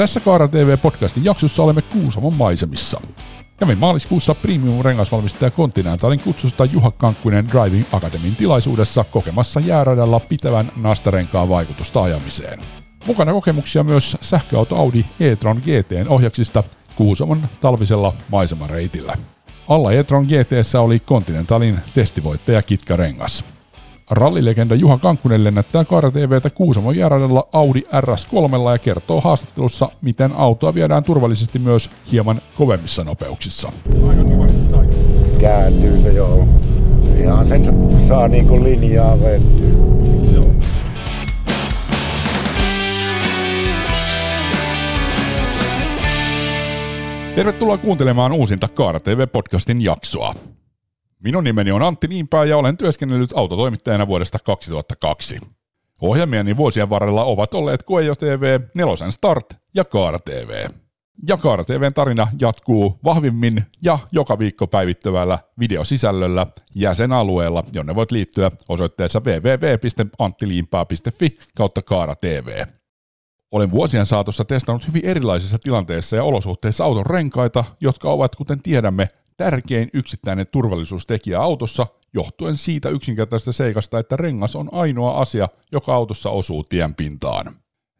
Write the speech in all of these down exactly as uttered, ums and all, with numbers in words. Tässä KaaraTV-podcastin jaksossa olemme Kuusamon maisemissa. Kävin maaliskuussa premium-rengasvalmistaja Continentalin kutsusta Juha Kankkunen Driving Academyn tilaisuudessa kokemassa jääradalla pitävän nastarenkaan vaikutusta ajamiseen. Mukana kokemuksia myös sähköauto Audi e-tron G T:n ohjaksista Kuusamon talvisella maisemareitillä. Alla e-tron G T:ssä oli Continentalin testivoittaja kitkarengas. Rallilegenda Juha Kankkunen lennättää KaaraTV:tä Kuusamon jääradalla Audi R S kolme ja kertoo haastattelussa, miten autoa viedään turvallisesti myös hieman kovemmissa nopeuksissa. Kääntyy se joo. Ihan sen saa niinku linjaa vettyä. Tervetuloa kuuntelemaan uusinta KaaraTV-podcastin jaksoa. Minun nimeni on Antti Liimpää ja olen työskennellyt autotoimittajana vuodesta kaksituhattakaksi. Ohjelmieni vuosien varrella ovat olleet Koejo T V, Nelosen Start ja KaaraTV. Ja KaaraTVn tarina jatkuu vahvimmin ja joka viikko päivittyvällä videosisällöllä jäsenalueella, jonne voit liittyä osoitteessa www piste anttiliimpää piste fi kautta KaaraTV. Olen vuosien saatossa testannut hyvin erilaisissa tilanteissa ja olosuhteissa auton renkaita, jotka ovat, kuten tiedämme, tärkein yksittäinen turvallisuustekijä autossa, johtuen siitä yksinkertaisesta seikasta, että rengas on ainoa asia, joka autossa osuu tienpintaan.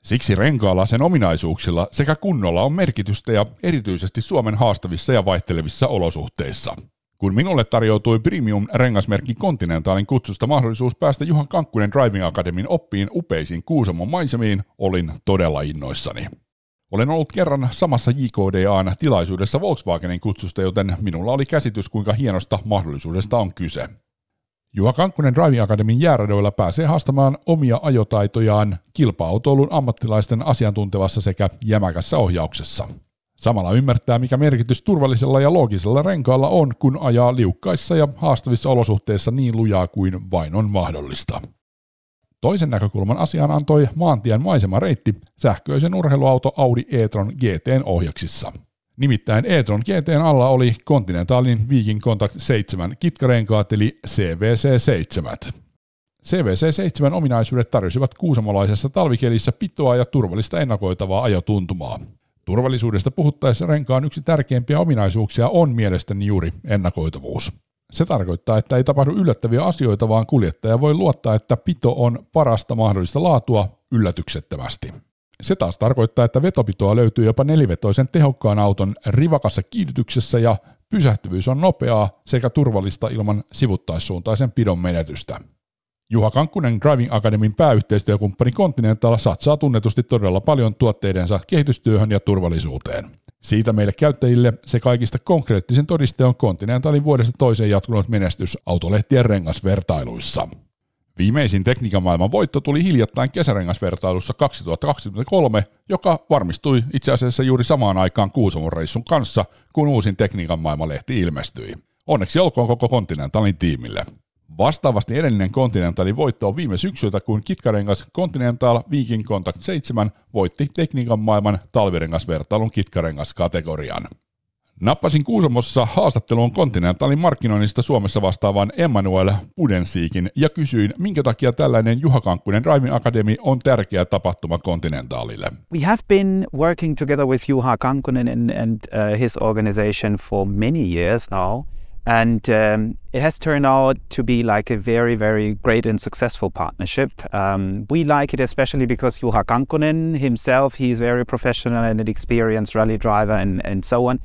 Siksi renkaalla, sen ominaisuuksilla sekä kunnolla on merkitystä ja erityisesti Suomen haastavissa ja vaihtelevissa olosuhteissa. Kun minulle tarjoutui Premium-rengasmerkki Continentalin kutsusta mahdollisuus päästä Juha Kankkunen Driving Academyn oppiin upeisiin Kuusamon maisemiin, olin todella innoissani. Olen ollut kerran samassa J K D A:n tilaisuudessa Volkswagenin kutsusta, joten minulla oli käsitys, kuinka hienosta mahdollisuudesta on kyse. Juha Kankkunen Driving Academyn jääradoilla pääsee haastamaan omia ajotaitojaan kilpa-autoilun ammattilaisten asiantuntevassa sekä jämäkässä ohjauksessa. Samalla ymmärtää, mikä merkitys turvallisella ja loogisella renkaalla on, kun ajaa liukkaissa ja haastavissa olosuhteissa niin lujaa kuin vain on mahdollista. Toisen näkökulman asiaan antoi maantien maisemareitti sähköisen urheiluauto Audi e-tron G T:n ohjaksissa. Nimittäin e-tron G T:n alla oli Continentalin Viking Contact seitsemän kitkarenkaat eli C V C seitsemän. C V C seitsemän ominaisuudet tarjosivat kuusamolaisessa talvikelissä pitoa ja turvallista ennakoitavaa ajotuntumaa. Turvallisuudesta puhuttaessa renkaan yksi tärkeimpiä ominaisuuksia on mielestäni juuri ennakoitavuus. Se tarkoittaa, että ei tapahdu yllättäviä asioita, vaan kuljettaja voi luottaa, että pito on parasta mahdollista laatua yllätyksettömästi. Se taas tarkoittaa, että vetopitoa löytyy jopa nelivetoisen tehokkaan auton rivakassa kiihdytyksessä ja pysähtyvyys on nopeaa sekä turvallista ilman sivuttaissuuntaisen pidon menetystä. Juha Kankkunen Driving Academyn pääyhteistyökumppani Continental satsaa tunnetusti todella paljon tuotteidensa kehitystyöhön ja turvallisuuteen. Siitä meille käyttäjille se kaikista konkreettisen todiste on Continentalin vuodesta toiseen jatkunut menestys autolehtien rengasvertailuissa. Viimeisin Tekniikan Maailman voitto tuli hiljattain kesärengasvertailussa kaksituhattakaksikymmentäkolme, joka varmistui itse asiassa juuri samaan aikaan Kuusamon reissun kanssa, kun uusin Tekniikan Maailma-lehti ilmestyi. Onneksi olkoon koko Continentalin tiimille. Vastaavasti edellinen Continentalin voitto on viime syksyltä, kun kitkarengas Continental Viking Contact seitsemän voitti Tekniikan Maailman talvirengasvertailun kitkarengaskategorian. Nappasin Kuusamossa haastatteluun Continentalin markkinoinnista Suomessa vastaavan Emmanuel Budensikin ja kysyin, minkä takia tällainen Juha Kankkunen Driving Academy on tärkeä tapahtuma Continentalille. We have been working together with Juha Kankkunen and, and uh, his organization for many years now. And um, it has turned out to be like a very, very great and successful partnership. Um, we like it especially because Juha Kankkunen himself, he's very professional and an experienced rally driver and, and so on.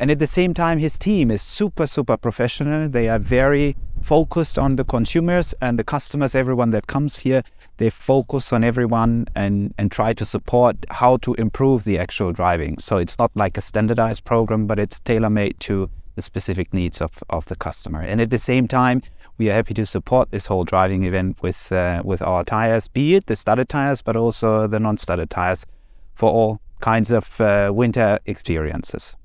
And at the same time, his team is super, super professional. They are very focused on the consumers and the customers, everyone that comes here. They focus on everyone and, and try to support how to improve the actual driving. So it's not like a standardized program, but it's tailor-made to the specific needs of, of the customer. And at the same time, we are happy to support this whole driving event with uh, with our tires, be it the studded tires, but also the non-studded tires for all kinds of uh, winter experiences.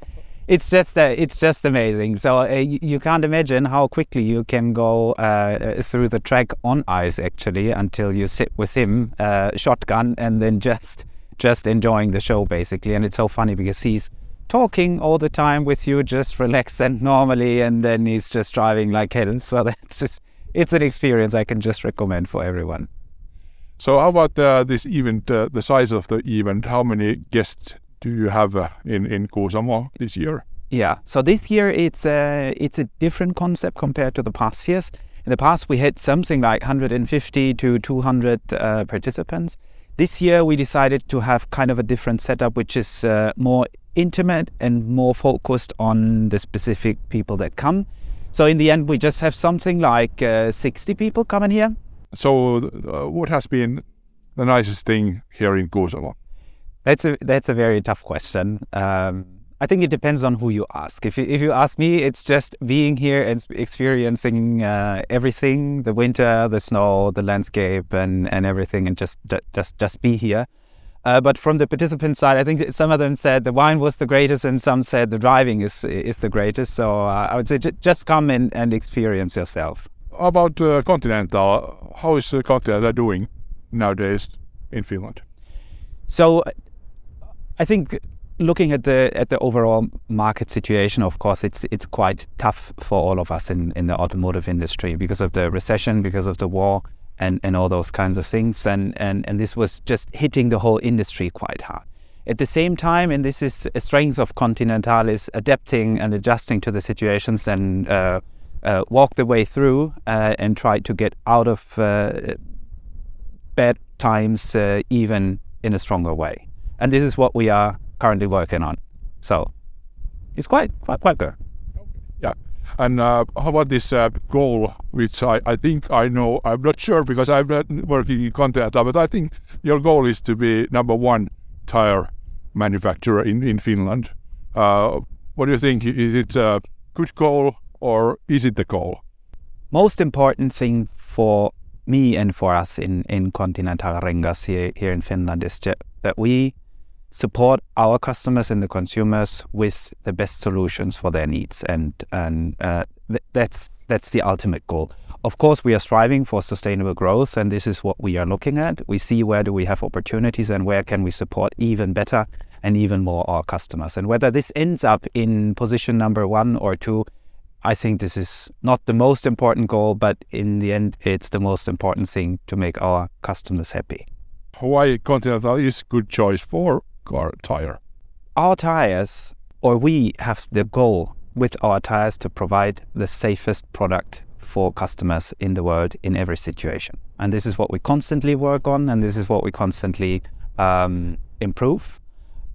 It's just, uh, it's just amazing. So uh, you can't imagine how quickly you can go uh, through the track on ice, actually, until you sit with him, uh, shotgun, and then just just enjoying the show, basically. And it's so funny because he's talking all the time with you, just relax and normally, and then he's just driving like hell. So that's just, it's an experience I can just recommend for everyone. So how about uh, this event, uh, the size of the event? How many guests do you have uh, in in Kuusamo this year? Yeah, so this year it's a it's a different concept compared to the past years. In the past we had something like one hundred fifty to two hundred uh, participants. This year we decided to have kind of a different setup, which is uh, more intimate and more focused on the specific people that come. So in the end we just have something like uh, sixty people coming here. So uh, what has been the nicest thing here in Kuusamo? That's a that's a very tough question. Um, I think it depends on who you ask. If you, if you ask me, it's just being here and experiencing uh, everything, the winter, the snow, the landscape and, and everything, and just just just be here. Uh, but from the participant side, I think some of them said the wine was the greatest and some said the driving is is the greatest. So uh, I would say j- just come and, and experience yourself. About uh, Continental, how is uh, Continental doing nowadays in Finland? So I think looking at the at the overall market situation, of course, it's it's quite tough for all of us in, in the automotive industry because of the recession, because of the war and, and all those kinds of things. And, and, and this was just hitting the whole industry quite hard. At the same time, and this is a strength of Continental, is adapting and adjusting to the situations and uh, uh, walk the way through uh, and try to get out of uh, bad times uh, even in a stronger way, and this is what we are currently working on. So it's quite quite quite good. Yeah, and uh, how about this uh, goal, which I, I think I know. I'm not sure because I'm not working in Continental, but I think your goal is to be number one tire manufacturer in in Finland. Uh, what do you think? Is it a good goal or is it the goal? Most important thing for me and for us in, in Continental Rengas here, here in Finland is that we support our customers and the consumers with the best solutions for their needs, and and uh, th- that's that's the ultimate goal. Of course, we are striving for sustainable growth, and this is what we are looking at. We see where do we have opportunities and where can we support even better and even more our customers. And whether this ends up in position number one or two, I think this is not the most important goal, but in the end, it's the most important thing to make our customers happy. Why Continental is a good choice for car tire? Our tires, or we have the goal with our tires to provide the safest product for customers in the world in every situation. And this is what we constantly work on, and this is what we constantly um, improve.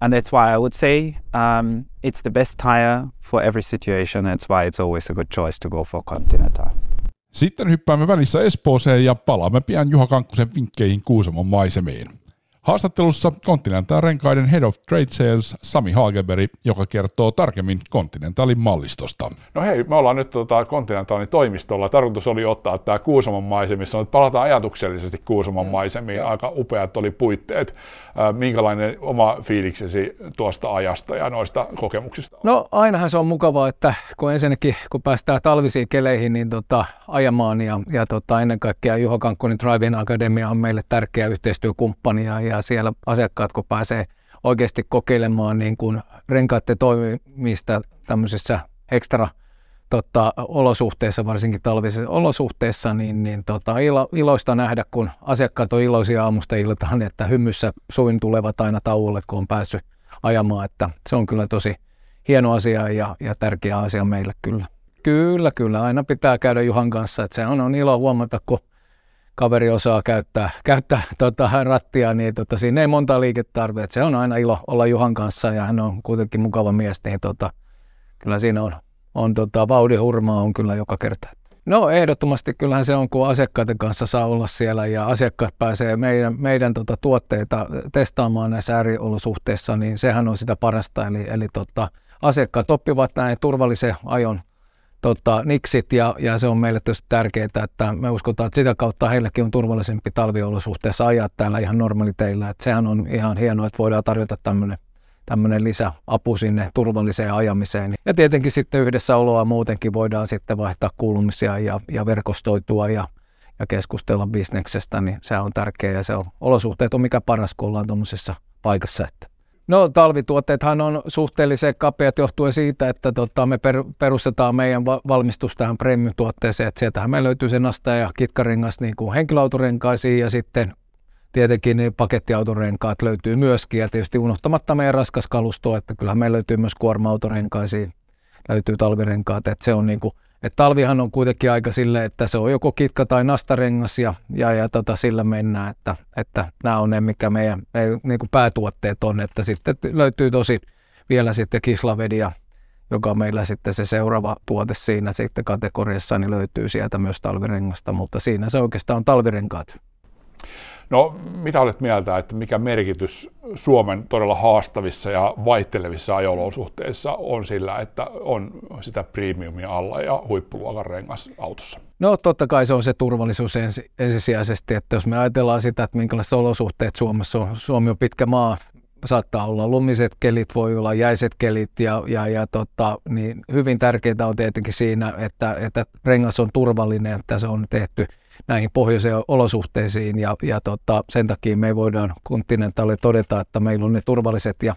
And that's why I would say um, it's the best tire for every situation. That's why it's always a good choice to go for Continental. Sitten hyppäämme välissä Espooseen ja palaamme pian Juha Kankkusen vinkkeihin Kuusamon maisemiin. Haastattelussa Continental Renkaiden Head of Trade Sales Sami Hageberg, joka kertoo tarkemmin Continentalin mallistosta. No hei, me ollaan nyt tuota Continentalin toimistolla. Tarkoitus oli ottaa tämä Kuusamon maisemissa, mutta palataan ajatuksellisesti Kuusamon maisemiin. Aika upeat oli puitteet. Minkälainen oma fiiliksesi tuosta ajasta ja noista kokemuksista? No ainahan se on mukavaa, että kun ensinnäkin kun päästään talvisiin keleihin niin tota, ajamaan ja, ja tota, ennen kaikkea Juha Kankkunen Driving Academy on meille tärkeä yhteistyökumppani ja ja siellä asiakkaat, kun pääsee oikeasti kokeilemaan niin kuin renkaiden toimimista tämmöisessä ekstra tota, olosuhteissa, varsinkin talvisissa olosuhteissa, niin, niin tota, ilo, iloista nähdä, kun asiakkaat on iloisia aamusta iltaan, että hymyssä suin tulevat aina tauolle, kun on päässyt ajamaan. Että se on kyllä tosi hieno asia ja, ja tärkeä asia meille kyllä. Kyllä, kyllä. Aina pitää käydä Juhan kanssa. Että se on, on ilo huomata, kun kaveri osaa käyttää, käyttää tota, rattia, niin tota, siinä ei monta liiketarvetta. Se on aina ilo olla Juhan kanssa ja hän on kuitenkin mukava mies, niin tota, kyllä siinä on, on tota, vauhdihurmaa on kyllä joka kerta. No ehdottomasti kyllähän se on, kun asiakkaiden kanssa saa olla siellä ja asiakkaat pääsee meidän, meidän tota, tuotteita testaamaan näissä ääriolosuhteissa, niin sehän on sitä parasta. Eli, eli tota, asiakkaat oppivat näin turvallisen ajon Tota, niksit ja, ja se on meille tietysti tärkeää, että me uskotaan, että sitä kautta heillekin on turvallisempi talviolosuhteessa ajaa täällä ihan normaaliteillä. Et sehän on ihan hienoa, että voidaan tarjota tämmöinen lisäapu sinne turvalliseen ajamiseen. Ja tietenkin sitten yhdessäoloa muutenkin voidaan sitten vaihtaa kuulumisia ja, ja verkostoitua ja, ja keskustella bisneksestä, niin se on tärkeää ja se on, olosuhteet on mikä paras, kun ollaan tuommoisessa paikassa. Että. No talvituotteethan on suhteellisen kapeat johtuen siitä, että tota, me per, perustetaan meidän va- valmistus tähän premium-tuotteeseen. Sieltähän me löytyy se nasta- ja kitkarengas niin kuin henkilöautorenkaisiin ja sitten Tietenkin pakettiautorenkaat löytyy myöskin ja tietysti unohtamatta meidän raskas kalustoa, että kyllähän meillä löytyy myös kuorma-autorenkaisia, löytyy talvirenkaat. Että se on niin kuin, että talvihan on kuitenkin aika silleen, että se on joko kitka tai nastarengas ja, ja, ja tota, sillä mennään, että, että nämä on ne, mikä meidän ne, niin kuin päätuotteet on. Että sitten löytyy tosi vielä sitten kislavedia, joka on meillä sitten se seuraava tuote siinä sitten kategoriassa, niin löytyy sieltä myös talvirengasta, mutta siinä se oikeastaan on talvirenkaat. No, mitä olet mieltä, että mikä merkitys Suomen todella haastavissa ja vaihtelevissa ajolosuhteissa on sillä, että on sitä premiumia alla ja huippuluokan rengas autossa? No, totta kai se on se turvallisuus ensi, ensisijaisesti, että jos me ajatellaan sitä, että minkälaiset olosuhteet Suomessa on, Suomi on pitkä maa, saattaa olla lumiset kelit, voi olla jäiset kelit ja, ja, ja tota, niin hyvin tärkeää on tietenkin siinä, että, että rengas on turvallinen, että se on tehty näihin pohjoisiin olosuhteisiin ja, ja tota, sen takia me voidaan Continentalle todeta, että meillä on ne turvalliset ja,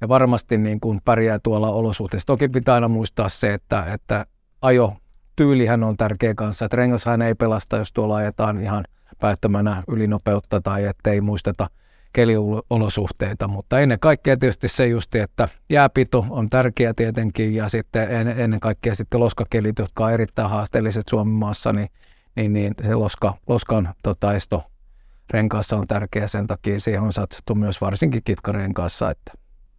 ja varmasti niin kuin pärjää tuolla olosuhteissa. Toki pitää aina muistaa se, että, että ajotyylihän on tärkeä kanssa, että rengashan ei pelasta, jos tuolla ajetaan ihan päättömänä ylinopeutta tai ettei muisteta keliolosuhteita, mutta ennen kaikkea tietysti se justi, että jääpito on tärkeä tietenkin ja sitten ennen kaikkea sitten loskakelit, jotka on erittäin haasteelliset Suomen maassa, niin, niin, niin se loska, loskan tota, esto renkaassa on tärkeä, sen takia siihen on satsattu myös varsinkin kitkarenkaassa. Että.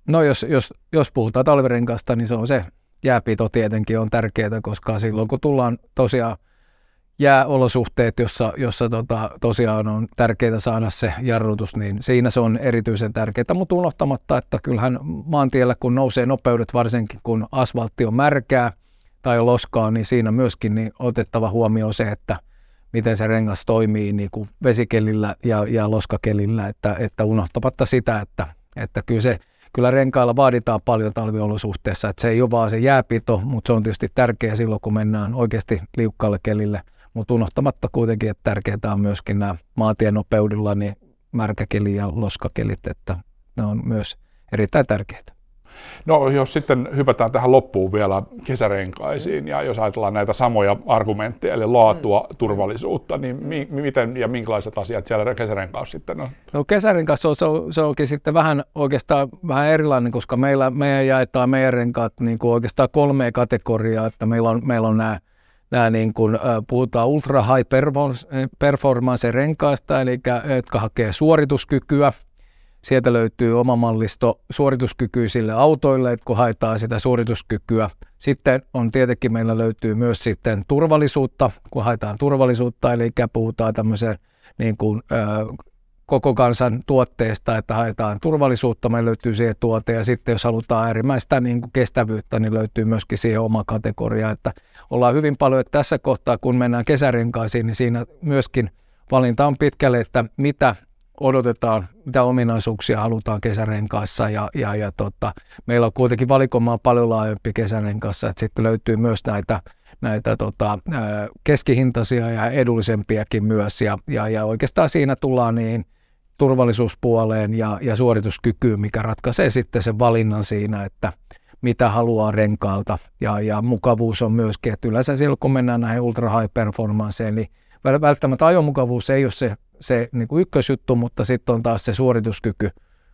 No jos, jos, jos puhutaan talvirenkaasta, niin se on se jääpito tietenkin on tärkeää, koska silloin kun tullaan tosiaan jääolosuhteet, jossa, jossa tota, tosiaan on tärkeää saada se jarrutus, niin siinä se on erityisen tärkeää, mutta unohtamatta, että kyllähän maantiellä kun nousee nopeudet, varsinkin kun asfaltti on märkää tai loskaa, niin siinä myöskin niin otettava huomioon se, että miten se rengas toimii niin kuin vesikelillä ja, ja loskakelillä, että, että unohtamatta sitä, että, että kyllä se Kyllä renkailla vaaditaan paljon talviolosuhteessa, että se ei ole vaan se jääpito, mutta se on tietysti tärkeä silloin, kun mennään oikeasti liukkaalle kelille. Mutta unohtamatta kuitenkin, että tärkeää on myöskin nämä maantienopeudilla niin märkäkeli ja loskakelit, että ne on myös erittäin tärkeitä. No jos sitten hypätään tähän loppuun vielä kesärenkaisiin ja jos ajatellaan näitä samoja argumentteja, eli laatua, turvallisuutta, niin mi- miten ja minkälaiset asiat siellä kesärenkaus sitten on? No kesärenkaus on, se on, se onkin sitten vähän oikeastaan vähän erilainen, koska meillä, meidän jaetaan meidän renkaat niin kuin oikeastaan kolmea kategoriaa, että meillä on, meillä on nämä, nämä niin kuin, puhutaan ultra high performance renkaista, eli jotka hakee suorituskykyä. Sieltä löytyy oma mallisto suorituskykyisille autoille, kun haetaan sitä suorituskykyä. Sitten on tietenkin meillä löytyy myös sitten turvallisuutta, kun haetaan turvallisuutta, eli puhutaan tämmöisen niin kuin, ö, koko kansan tuotteesta, että haetaan turvallisuutta, meillä löytyy siihen tuote ja sitten jos halutaan äärimmäistä niin kuin kestävyyttä, niin löytyy myöskin siihen oma kategoria, että ollaan hyvin paljon, että tässä kohtaa kun mennään kesärenkaisiin, niin siinä myöskin valinta on pitkälle, että mitä odotetaan, mitä ominaisuuksia halutaan kesärenkaassa ja, ja, ja tota, meillä on kuitenkin valikoimaa paljon laajempi kesärenkaassa, että sitten löytyy myös näitä, näitä tota, keskihintaisia ja edullisempiakin myös ja, ja, ja oikeastaan siinä tullaan niin turvallisuuspuoleen ja, ja suorituskykyyn, mikä ratkaisee sitten sen valinnan siinä, että mitä haluaa renkaalta ja, ja mukavuus on myöskin, että yleensä silloin kun mennään näihin ultra high performanceen, niin välttämättä ajomukavuus ei ole se se niin kuin ykkösjuttu, mutta sitten on taas se suorituskyky,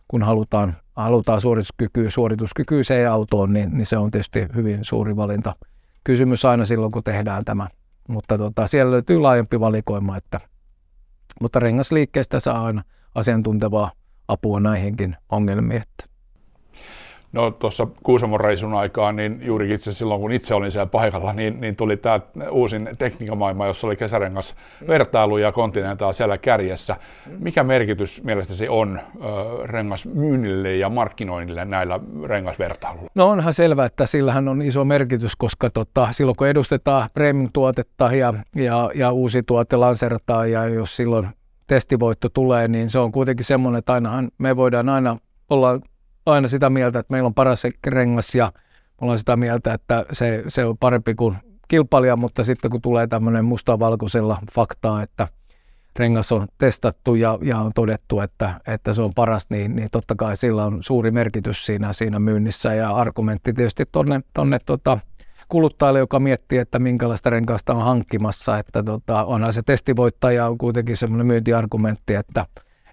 kun halutaan, halutaan suorituskykyä, suorituskykyiseen autoon, niin, niin se on tietysti hyvin suuri valinta. Kysymys aina silloin, kun tehdään tämä, mutta tota, siellä löytyy laajempi valikoima, että, mutta rengasliikkeestä saa aina asiantuntevaa apua näihinkin ongelmiin. Että. No tuossa Kuusamon reissun aikaan, niin juurikin itse silloin kun itse olin siellä paikalla, niin, niin tuli tämä uusin Tekniikan Maailma, jossa oli kesärengas vertailu ja Continental siellä kärjessä. Mikä merkitys mielestäsi on ö, rengasmyynnille ja markkinoinnille näillä rengasvertailuilla? No onhan selvää, että sillähän on iso merkitys, koska tota, silloin kun edustetaan premium-tuotetta ja, ja, ja uusi tuote lansertaan ja jos silloin testivoitto tulee, niin se on kuitenkin semmoinen, että ainahan me voidaan aina olla aina sitä mieltä, että meillä on paras rengas ja me ollaan sitä mieltä, että se, se on parempi kuin kilpailija, mutta sitten kun tulee tämmöinen mustavalkoisella faktaa, että rengas on testattu ja, ja on todettu, että, että se on paras, niin, niin totta kai sillä on suuri merkitys siinä, siinä myynnissä ja argumentti tietysti tonne, tonne tota kuluttajalle, joka miettii, että minkälaista renkaasta on hankkimassa, että tota, onhan se testivoittaja on kuitenkin semmoinen myyntiargumentti, että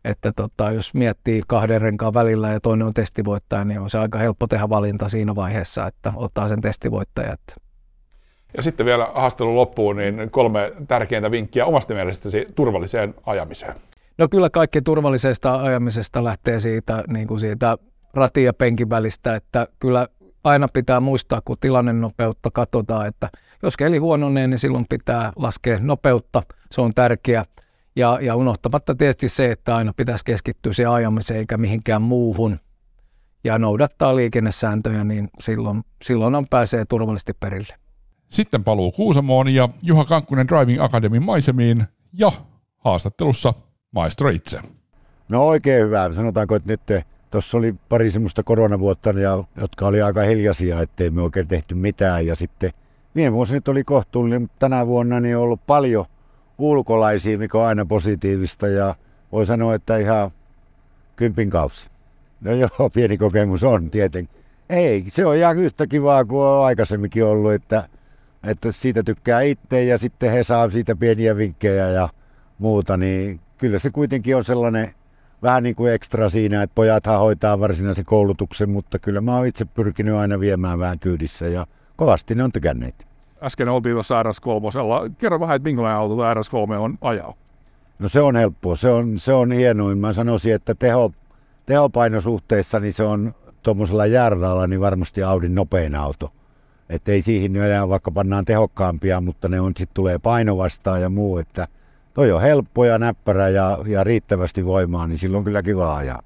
Että tota, jos miettii kahden renkaan välillä ja toinen on testivoittaja, niin on se aika helppo tehdä valinta siinä vaiheessa, että ottaa sen testivoittajat. Ja sitten vielä haastattelun loppuun niin kolme tärkeintä vinkkiä omasta mielestäsi turvalliseen ajamiseen. No kyllä kaikki turvallisesta ajamisesta lähtee siitä, niin kuin siitä ratin ja penkin välistä, että kyllä aina pitää muistaa, kun tilannenopeutta katsotaan, että jos keli huononee, niin silloin pitää laskea nopeutta, se on tärkeää. Ja, ja unohtamatta tietysti se, että aina pitäisi keskittyä siihen ajamiseen eikä mihinkään muuhun ja noudattaa liikennesääntöjä, niin silloin, silloin on pääsee turvallisesti perille. Sitten paluu Kuusamoon ja Juha Kankkunen Driving Academyn maisemiin ja haastattelussa maestro itse. No oikein hyvä. Sanotaanko, että nyt tuossa oli pari semmoista koronavuotta, jotka oli aika hiljaisia, ettei me oikein tehty mitään. Ja sitten viime vuosi nyt oli kohtuullinen, mutta tänä vuonna niin on ollut paljon ulkolaisia, mikä on aina positiivista ja voi sanoa, että ihan kympin kausi. No joo, pieni kokemus on tietenkin. Ei, se on ihan yhtä kivaa kuin on aikaisemminkin ollut, että, että siitä tykkää itse ja sitten he saa siitä pieniä vinkkejä ja muuta, niin kyllä se kuitenkin on sellainen vähän niin kuin ekstra siinä, että pojathan hoitaa varsinaisen koulutuksen, mutta kyllä mä oon itse pyrkinyt aina viemään vähän kyydissä ja kovasti ne on tykänneet. Äsken oltiin tuossa R S kolme. Kerro vähän, että minkälainen auto tämä R S kolme on ajaa. No se on helppoa. Se on, se on hienoin. Mä sanoisin, että teho, tehopainosuhteessa niin se on tuommoisella järralla niin varmasti Audin nopein auto. Että ei siihen enää vaikka pannaan tehokkaampia, mutta ne on, sit tulee paino vastaan ja muu. Että toi on helppo ja näppärä ja, ja riittävästi voimaa, niin silloin kyllä kiva ajaa.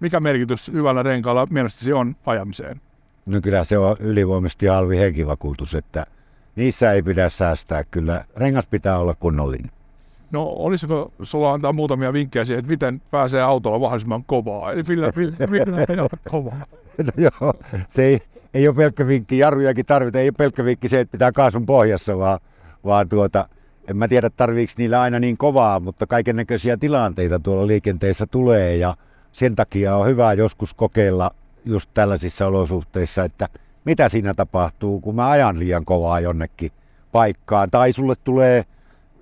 Mikä merkitys hyvällä renkaalla mielestäsi on ajamiseen? No kyllä se on ylivoimaisesti halvi henkivakuutus, että niissä ei pidä säästää kyllä. Rengas pitää olla kunnollinen. No olisiko sulla antaa muutamia vinkkejä siihen, että miten pääsee autolla mahdollisimman kovaa? Eli millä, millä, millä kovaa? No joo, se ei, ei ole pelkkä vinkki. Jarrujakin tarvitaan. Ei ole pelkkä vinkki se, että pitää kaasun pohjassa, vaan, vaan tuota, en mä tiedä tarviiko niillä aina niin kovaa, mutta kaikennäköisiä tilanteita tuolla liikenteessä tulee ja sen takia on hyvä joskus kokeilla just tällaisissa olosuhteissa, että mitä siinä tapahtuu, kun mä ajan liian kovaa jonnekin paikkaan. Tai sulle tulee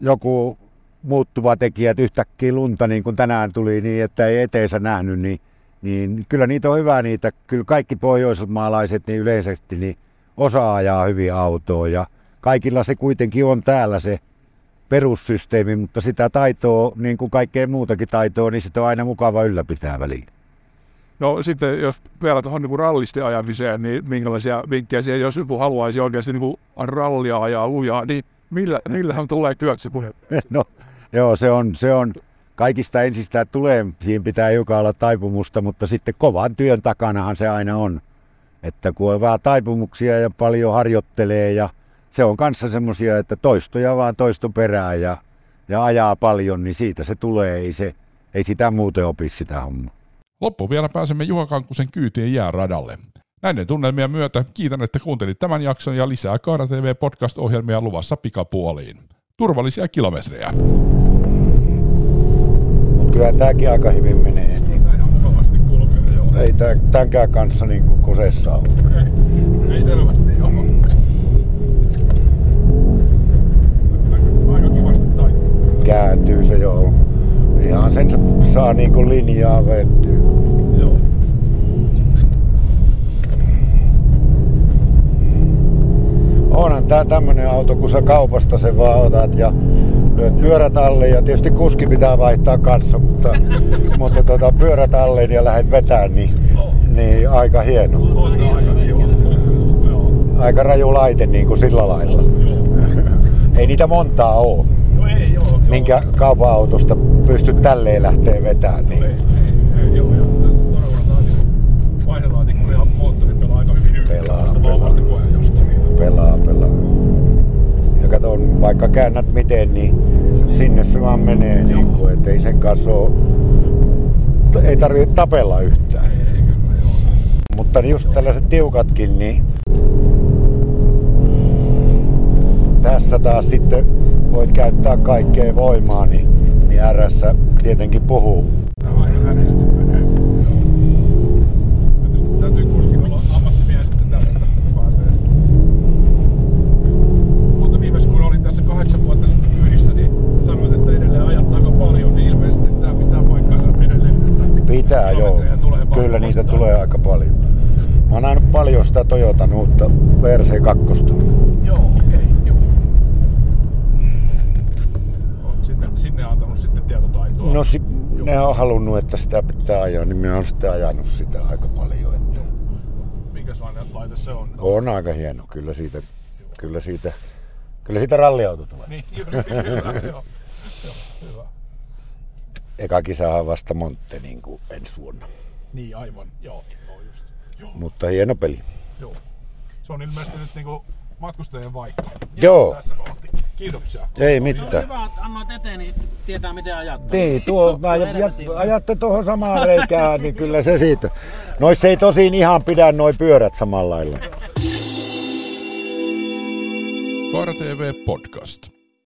joku muuttuva tekijä, että yhtäkkiä lunta, niin kuin tänään tuli, niin että ei eteensä nähnyt. Niin, niin kyllä niitä on hyvä niitä. Kyllä kaikki pohjoismaalaiset niin yleisesti niin osaa ajaa hyvin autoa. Ja kaikilla se kuitenkin on täällä se perussysteemi, mutta sitä taitoa, niin kuin kaikkea muutakin taitoa, niin sitä on aina mukava ylläpitää väliin. No sitten jos vielä tuohon niin rallisti ajamiseen, niin minkälaisia vinkkejä siihen, jos joku haluaisi oikeasti niin rallia ajaa lujaa, niin millä, millähän tulee työksi puheen? No joo, se on, se on kaikista ensistään tulee, siinä pitää joka olla taipumusta, mutta sitten kovan työn takanahan se aina on. Että kun on vähän taipumuksia ja paljon harjoittelee ja se on kanssa semmoisia, että toistoja vaan toisto perään ja, ja ajaa paljon, niin siitä se tulee, ei, se, ei sitä muuten opi sitä hommaa. Loppuun vielä pääsemme Juha Kankkusen kyytien jääradalle. Näiden tunnelmien myötä kiitän, että kuuntelit tämän jakson ja lisää KaaraTV podcast-ohjelmia luvassa pikapuoliin. Turvallisia kilometrejä. Mut kyllä tämäkin aika hyvin menee. Niin. Tämä ihan mukavasti kulkee, joo. Ei tämänkään kanssa niin kuin kusessa ole. Ei, ei selvästi, joo. Aika kivasti taittuu. Kääntyy se, joo. Ihan sen saa niin kuin linjaa vettyä. Joo. Onhan tää tämmönen auto, kun sä kaupasta sen vaan otat ja lyöt pyörät alle ja tietysti kuski pitää vaihtaa kanssa, mutta, mutta tuota, pyörät alle ja lähdet vetämään, niin, niin aika hieno. Aika raju laite niin kuin sillä lailla. Ei niitä montaa oo. Minkä kaupan autosta pystyt tälleen lähtee vetämään. Niin. Ei, ei, ei, joo, joo. Tässä todella vaihdelaatikko ja moottori pelaa aika hyvin yhdessä. Pelaa, pelaa. Pelaa, pelaa. Ja kato, vaikka käännät miten, niin sinne se vaan menee. Niin kuin, et ei sen kanssa ole, ei tarvitse tapella yhtään. Ei, ei, kyllä, joo. Mutta just joo. Tällaiset tiukatkin, niin tässä taas sitten voit käyttää kaikkea voimaa, niin, niin R S:ssä tietenkin puhuu. Tämä on ihan näistä menee. Tietysti täytyy kuskin olla ammattimies, että tästä pääsee. Mutta viimeksi kun olin tässä kahdeksan vuotta sitten kyydissä, niin sanoin, että edelleen ajat aika paljon, niin ilmeisesti tämä pitää paikkaansa. Pitää, joo. Kyllä niitä vastaan. Tulee aika paljon. Mä oon nähnyt paljon sitä Toyotan uutta R C kaksi. Joo, okei. Okay, joo. Oot sinne, sinne antanut sitten tietotaitoa? No si- ne on halunnut, että sitä pitää ajaa, niin minä oon sitten ajanut sitä aika paljon. Että... Mikäslainen laite se on? On aika hieno, kyllä siitä, kyllä siitä, kyllä siitä ralliauto tulee. Niin, hyvä, joo. Joo, hyvä. Eka kisahan vasta Montte niin kuin ensi vuonna. Niin aivan, joo. No just. Joo. Mutta hieno peli. Joo. Se on ilmeisesti nyt niinku matkustajien vaihto. Joo. Tässä kohti. Kiitoksia. Ei mitään. No, hyvä, että annoit eteen, niin tietää miten ajattaa. Niin, tuo, ajatte tuohon samaan reikään, niin kyllä se siitä. Noissa ei tosin ihan pidä noi pyörät samalla lailla. KaaraTV Podcast.